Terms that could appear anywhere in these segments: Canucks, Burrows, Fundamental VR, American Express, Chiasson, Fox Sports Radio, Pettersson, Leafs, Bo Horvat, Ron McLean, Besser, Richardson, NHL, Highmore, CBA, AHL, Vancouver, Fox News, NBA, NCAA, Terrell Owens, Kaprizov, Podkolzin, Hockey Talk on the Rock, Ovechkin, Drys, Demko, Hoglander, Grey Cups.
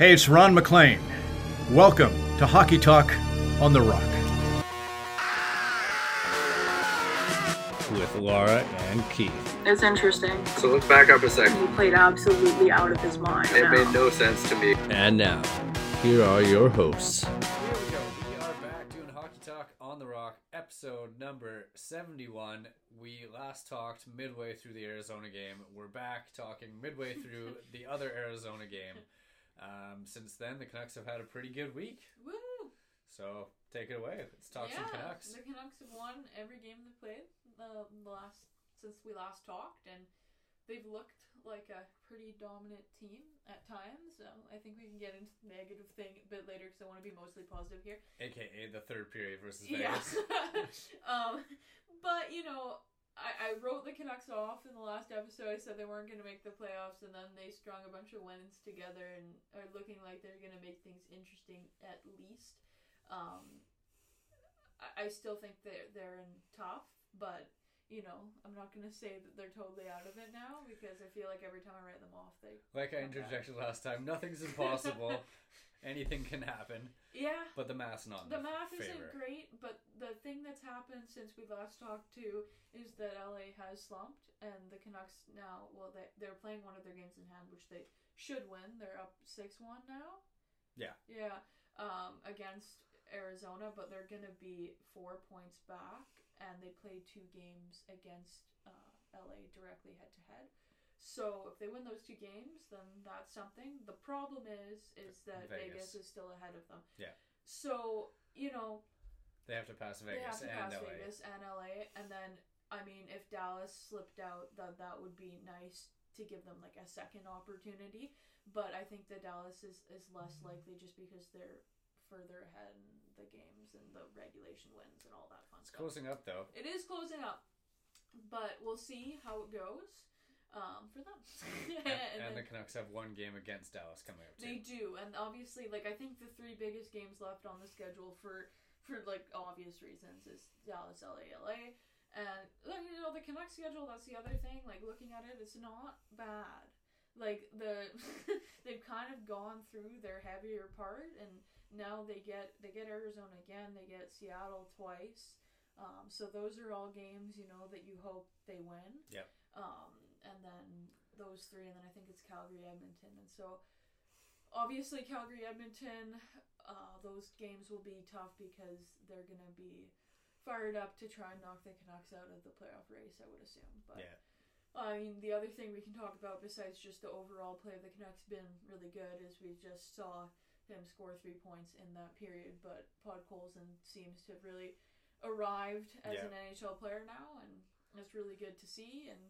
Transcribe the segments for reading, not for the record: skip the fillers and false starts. Hey, it's Ron McLean. Welcome to Hockey Talk on the Rock. With Laura and Keith. It's interesting. So let's back up a second. He played absolutely out of his mind. It made no sense to me. And now, here are your hosts. Here we go. We are back doing Hockey Talk on the Rock, episode number 71. We last talked midway through the Arizona game. We're back talking midway through the other Arizona game. Since then, the Canucks have had a pretty good week. Woo! So, take it away. Let's talk some Canucks. The Canucks have won every game they played since we last talked, and they've looked like a pretty dominant team at times. So I think we can get into the negative thing a bit later because I want to be mostly positive here. AKA the third period versus Vegas. Yeah. But, you know, I wrote the Canucks off in the last episode. I said they weren't going to make the playoffs, and then they strung a bunch of wins together and are looking like they're going to make things interesting at least. I still think they're in tough, but, you know, I'm not going to say that they're totally out of it now because I feel like every time I write them off, they... Like I interjected last time, nothing's impossible. Anything can happen. Yeah. But the math's not the math isn't great, but the thing that's happened since we last talked to is that LA has slumped, and the Canucks now, well, they're playing one of their games in hand, which they should win. They're up 6-1 now? Yeah. Yeah, against Arizona, but they're going to be 4 points back, and they play two games against LA directly head-to-head. So if they win those two games, then that's something. The problem is that Vegas is still ahead of them. Yeah. So, you know, they have to pass Vegas and LA. And then, I mean, if Dallas slipped out, then that would be nice to give them like a second opportunity. But I think that Dallas is less likely just because they're further ahead in the games and the regulation wins and all that fun stuff. It's closing up, though. It is closing up. But we'll see how it goes. For them. and then, the Canucks have one game against Dallas coming up too. They do, and obviously, like, I think the three biggest games left on the schedule for like obvious reasons is Dallas, LA, and, you know, the Canucks schedule, that's the other thing, like, looking at it, it's not bad. Like, they've kind of gone through their heavier part, and now they get Arizona again, they get Seattle twice, so those are all games, you know, that you hope they win. Yep. And then those three, and then I think it's Calgary, Edmonton. And so, obviously, Calgary, Edmonton, those games will be tough because they're going to be fired up to try and knock the Canucks out of the playoff race, I would assume. But, yeah. I mean, the other thing we can talk about besides just the overall play of the Canucks been really good is we just saw him score 3 points in that period, but Podkolzin seems to have really arrived as an NHL player now, and it's really good to see, and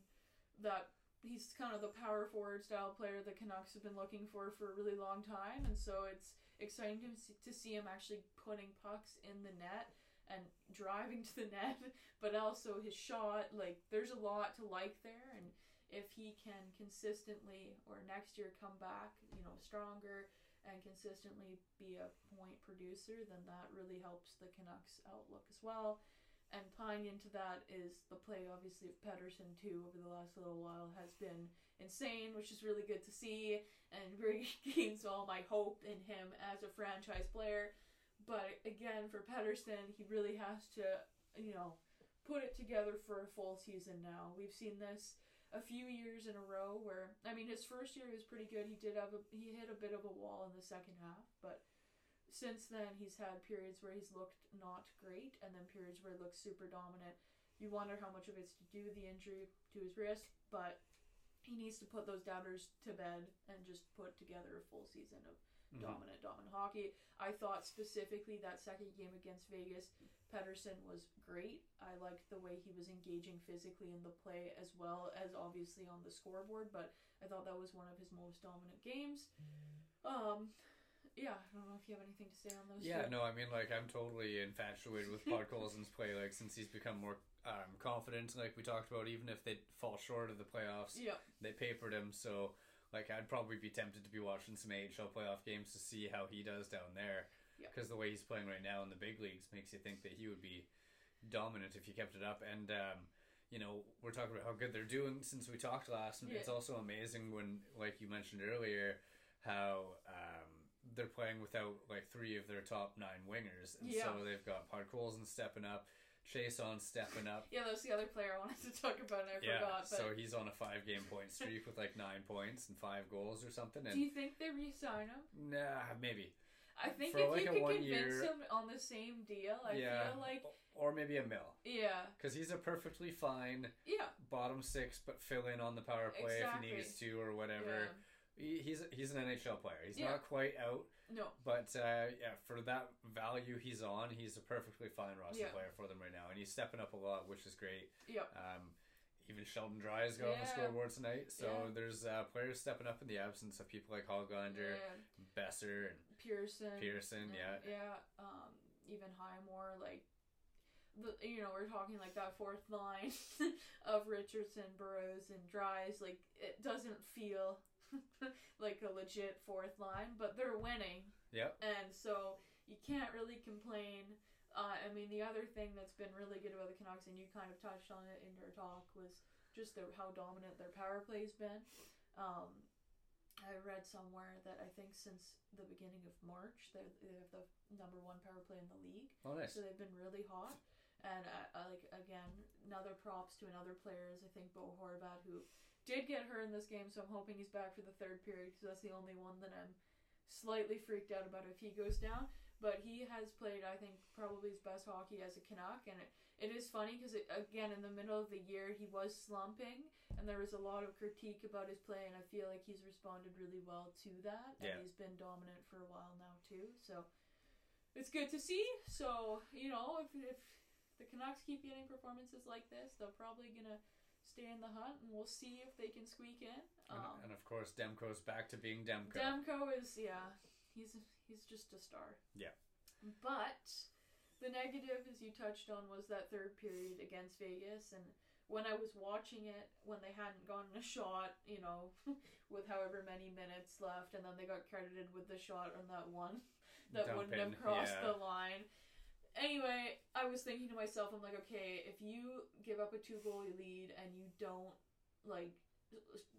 that he's kind of the power forward style player the Canucks have been looking for a really long time, and so it's exciting to see him actually putting pucks in the net and driving to the net, but also his shot, like, there's a lot to like there, and if he can consistently, or next year, come back, you know, stronger and consistently be a point producer, then that really helps the Canucks outlook as well. And tying into that is the play, obviously, of Pettersson, too, over the last little while has been insane, which is really good to see, and regains all my hope in him as a franchise player. But, again, for Pettersson, he really has to, you know, put it together for a full season now. We've seen this a few years in a row where, I mean, his first year was pretty good. He hit a bit of a wall in the second half, but since then, he's had periods where he's looked not great, and then periods where he looks super dominant. You wonder how much of it's to do with the injury to his wrist, but he needs to put those doubters to bed and just put together a full season of dominant hockey. I thought specifically that second game against Vegas, Pettersson was great. I liked the way he was engaging physically in the play as well as obviously on the scoreboard, but I thought that was one of his most dominant games. Yeah, I don't know if you have anything to say on those. Yeah, no, I mean, like, I'm totally infatuated with Podkolzin's play, like, since he's become more confident, like we talked about, even if they fall short of the playoffs, they papered him, so, like, I'd probably be tempted to be watching some AHL playoff games to see how he does down there, because the way he's playing right now in the big leagues makes you think that he would be dominant if he kept it up, and, you know, we're talking about how good they're doing since we talked last, and it's also amazing when, like you mentioned earlier, how they're playing without like three of their top nine wingers, and so they've got Podkolzin stepping up, Chiasson stepping up. Yeah, that was the other player I wanted to talk about, and I forgot. But... so he's on a 5-game point streak with like 9 points and 5 goals or something. And... do you think they re-sign him? Nah, maybe. I think if like you could convince him on the same deal, I feel like... or maybe a mil. Yeah. Because he's a perfectly fine bottom six, but fill in on the power play if he needs to or whatever. Yeah. He's an NHL player. He's not quite out. No. But for that value he's on, he's a perfectly fine roster player for them right now. And he's stepping up a lot, which is great. Yeah. Even Sheldon Drys got on the scoreboard tonight. So there's players stepping up in the absence of people like Hoglander, Besser, and Pearson, and, even Highmore. Like, we're talking like that fourth line of Richardson, Burrows, and Drys. Like, it doesn't feel like a legit fourth line, but they're winning. Yep. And so you can't really complain. The other thing that's been really good about the Canucks, and you kind of touched on it in your talk, was just how dominant their power play's been. I read somewhere that I think since the beginning of March, they have the number 1 power play in the league. Oh, nice. So they've been really hot. And, another props to another player is, I think, Bo Horvat, who did get hurt in this game, so I'm hoping he's back for the third period, because that's the only one that I'm slightly freaked out about if he goes down. But he has played, I think, probably his best hockey as a Canuck. And it is funny because, again, in the middle of the year, he was slumping. And there was a lot of critique about his play. And I feel like he's responded really well to that. And he's been dominant for a while now, too. So it's good to see. So, if the Canucks keep getting performances like this, they're probably going to stay in the hunt. And we'll see if they can squeak in. And of course, Demko's back to being Demko. Demko is, He's just a star. Yeah. But the negative, as you touched on, was that third period against Vegas. And when I was watching it, when they hadn't gotten a shot, with however many minutes left, and then they got credited with the shot on that one that wouldn't have crossed the line. Anyway, I was thinking to myself, I'm like, okay, if you give up a 2-goal lead and you don't,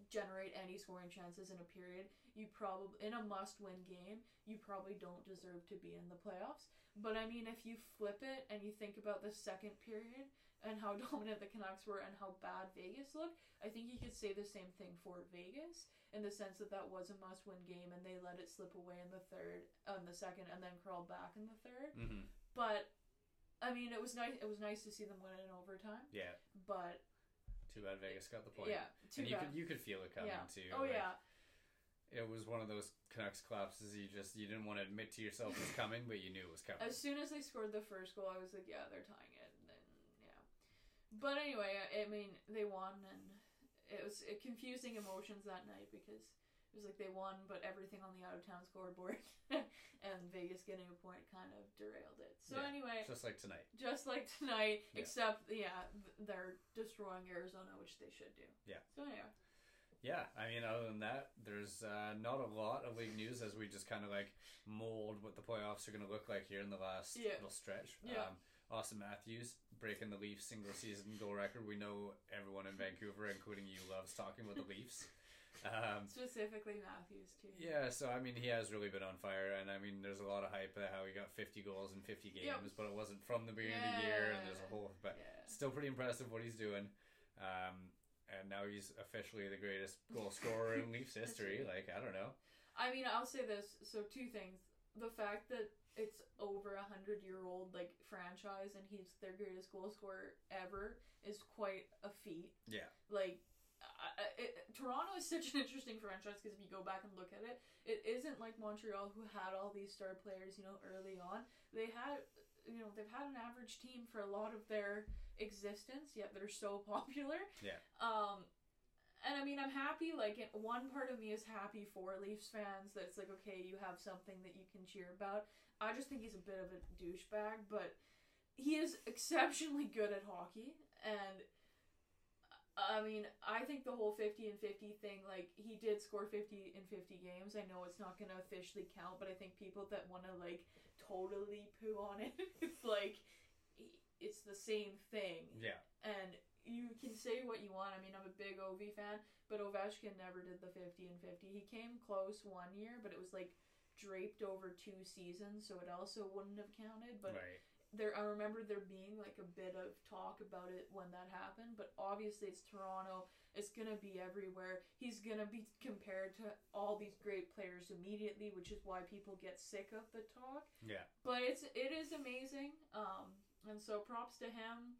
generate any scoring chances in a period, you probably, in a must-win game, you probably don't deserve to be in the playoffs. But if you flip it and you think about the second period and how dominant the Canucks were and how bad Vegas looked, I think you could say the same thing for Vegas, in the sense that was a must-win game and they let it slip away in the third, in the second, and then crawled back in the third. Mm-hmm. But it was nice. It was nice to see them win in overtime. Yeah. But too bad Vegas got the point. Yeah, too bad. And you could feel it coming, too. Oh, yeah. It was one of those Canucks collapses you didn't want to admit to yourself it was coming, but you knew it was coming. As soon as they scored the first goal, I was like, yeah, they're tying it. And then, but anyway, they won, and it was confusing emotions that night, because it was like they won, but everything on the out-of-town scoreboard and Vegas getting a point kind of derailed it. So anyway... Just like tonight. Yeah. Except, they're destroying Arizona, which they should do. Yeah. So anyway. Yeah, other than that, there's not a lot of league news, as we just kind of mold what the playoffs are going to look like here in the last little stretch. Yeah. Auston Matthews breaking the Leafs single-season goal record. We know everyone in Vancouver, including you, loves talking about the Leafs. Specifically Matthews too. Yeah, so he has really been on fire, and there's a lot of hype about how he got 50 goals in 50 games, but it wasn't from the beginning of the year, and there's a whole... But still pretty impressive what he's doing. And now he's officially the greatest goal scorer in Leafs history. I don't know. I'll say this. So two things. The fact that it's over 100-year-old franchise and he's their greatest goal scorer ever is quite a feat. Yeah. Toronto is such an interesting franchise, because if you go back and look at it, it isn't like Montreal, who had all these star players, early on. They had, they've had an average team for a lot of their existence, yet they're so popular. Yeah. And I'm happy, one part of me is happy for Leafs fans that it's okay, you have something that you can cheer about. I just think he's a bit of a douchebag, but he is exceptionally good at hockey, and... I think the whole 50 and 50 thing, he did score 50 in 50 games. I know it's not going to officially count, but I think people that want to, totally poo on it, it's it's the same thing. Yeah. And you can say what you want. I'm a big Ovi fan, but Ovechkin never did the 50 and 50. He came close one year, but it was, draped over two seasons, so it also wouldn't have counted. But right. There, I remember there being like a bit of talk about it when that happened, but obviously it's Toronto. It's going to be everywhere. He's going to be compared to all these great players immediately, which is why people get sick of the talk. Yeah. But it is amazing. And so props to him.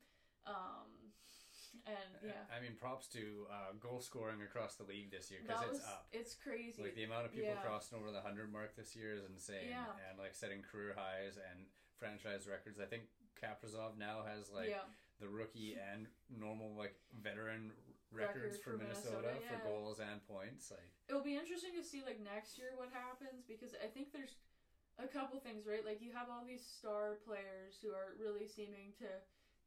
And yeah. I mean, props to goal scoring across the league this year, because it's up. It's crazy. Like the amount of people crossing over the 100 mark this year is insane. Yeah. And like setting career highs and franchise records. I think Kaprizov now has like the rookie and normal like veteran records for Minnesota for goals and points. Like it'll be interesting to see like next year what happens, because I think there's a couple things, right? Like you have all these star players who are really seeming to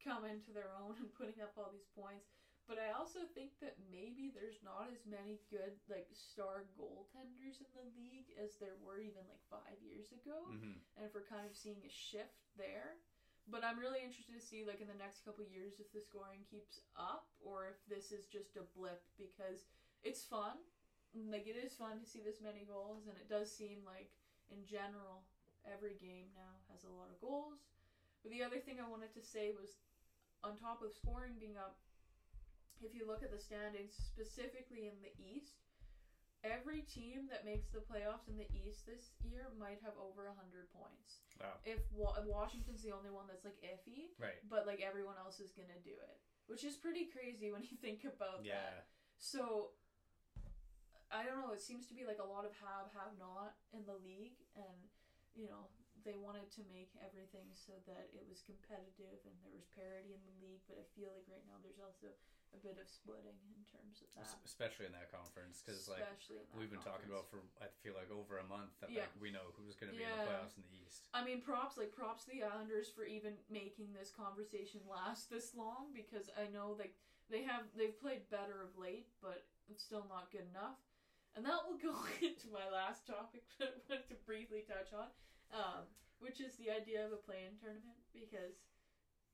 come into their own and putting up all these points. But I also think that maybe there's not as many good like star goaltenders in the league as there were even like 5 years ago. Mm-hmm. And if we're kind of seeing a shift there. But I'm really interested to see like in the next couple of years if the scoring keeps up or if this is just a blip, because it's fun. Like it is fun to see this many goals, and it does seem like in general every game now has a lot of goals. But the other thing I wanted to say was, on top of scoring being up, if you look at the standings, specifically in the East, every team that makes the playoffs in the East this year might have over 100 points. Wow. If Washington's the only one that's like iffy, right. But like everyone else is going to do it, which is pretty crazy when you think about that. So I don't know, it seems to be like a lot of have not in the league, and you know, they wanted to make everything so that it was competitive and there was parity in the league, but I feel like right now there's also a bit of splitting in terms of that. Especially in that conference, because like we've been talking about for, I feel like, over a month that like, we know who's going to be in the playoffs in the East. I mean, props to the Islanders for even making this conversation last this long, because I know like they've played better of late, but it's still not good enough. And that will go into my last topic that I wanted to briefly touch on, which is the idea of a play-in tournament, because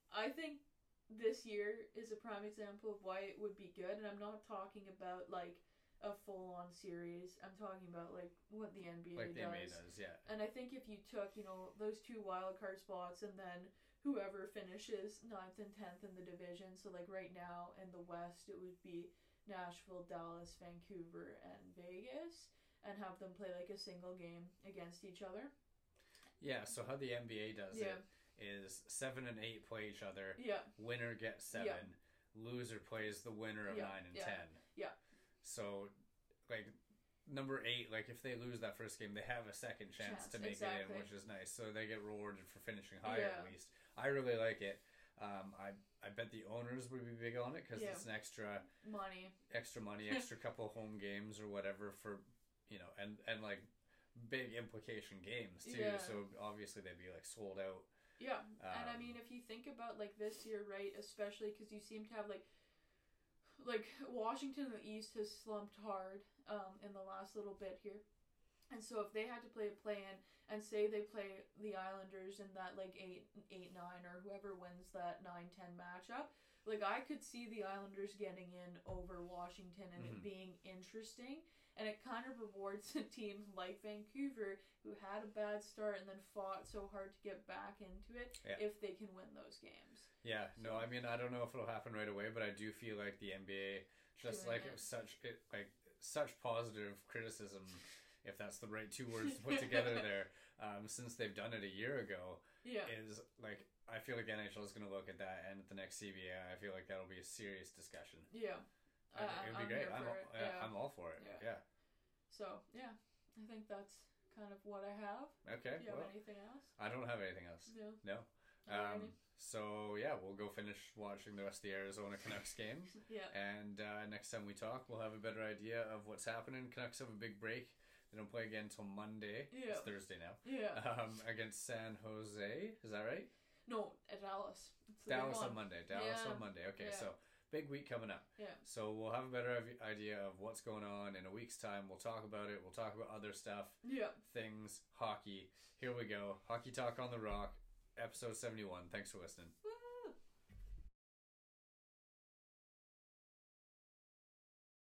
I think this year is a prime example of why it would be good. And I'm not talking about like a full-on series. I'm talking about like what the NBA does. Like the NBA does, yeah. And I think if you took, you know, those two wild card spots and then whoever finishes 9th and 10th in the division, so like right now in the West it would be Nashville, Dallas, Vancouver, and Vegas, and have them play like a single game against each other. Yeah, so how the NBA does it is 7 and 8 play each other. Yeah. Winner gets 7. Yeah. Loser plays the winner of 9 and 10. Yeah. So, like, number 8, like, if they lose that first game, they have a second chance to make it in, which is nice. So they get rewarded for finishing higher at least. I really like it. I bet the owners would be big on it, because it's an extra money, extra couple home games or whatever for, you know, and like big implication games too. Yeah. So obviously they'd be like sold out. Yeah. And I mean, if you think about like this year, right, especially because you seem to have like Washington in the East has slumped hard in the last little bit here. And so if they had to play a play-in, and say they play the Islanders in that, like, 8-9 or whoever wins that 9-10 matchup, like, I could see the Islanders getting in over Washington and it being interesting. And it kind of rewards a team like Vancouver, who had a bad start and then fought so hard to get back into it, if they can win those games. Yeah, so, no, I mean, I don't know if it'll happen right away, but I do feel like the NBA, just like it was such positive criticism... if that's the right two words to put together there, since they've done it a year ago, is like, I feel like NHL is going to look at that, and at the next CBA, I feel like that'll be a serious discussion. Yeah. It would be great. I'm all for it. Yeah. So, yeah, I think that's kind of what I have. Okay. Do you have anything else? I don't have anything else. Yeah. No. So, yeah, we'll go finish watching the rest of the Arizona Canucks game. And next time we talk, we'll have a better idea of what's happening. Canucks have a big break. They don't play again until Monday. It's Thursday now. Against San Jose. Is that right? No, at Dallas. Dallas on Monday. Okay, so big week coming up. Yeah. So we'll have a better idea of what's going on in a week's time. We'll talk about it. We'll talk about other stuff. Yeah. Things. Hockey. Here we go. Hockey Talk on the Rock. Episode 71. Thanks for listening.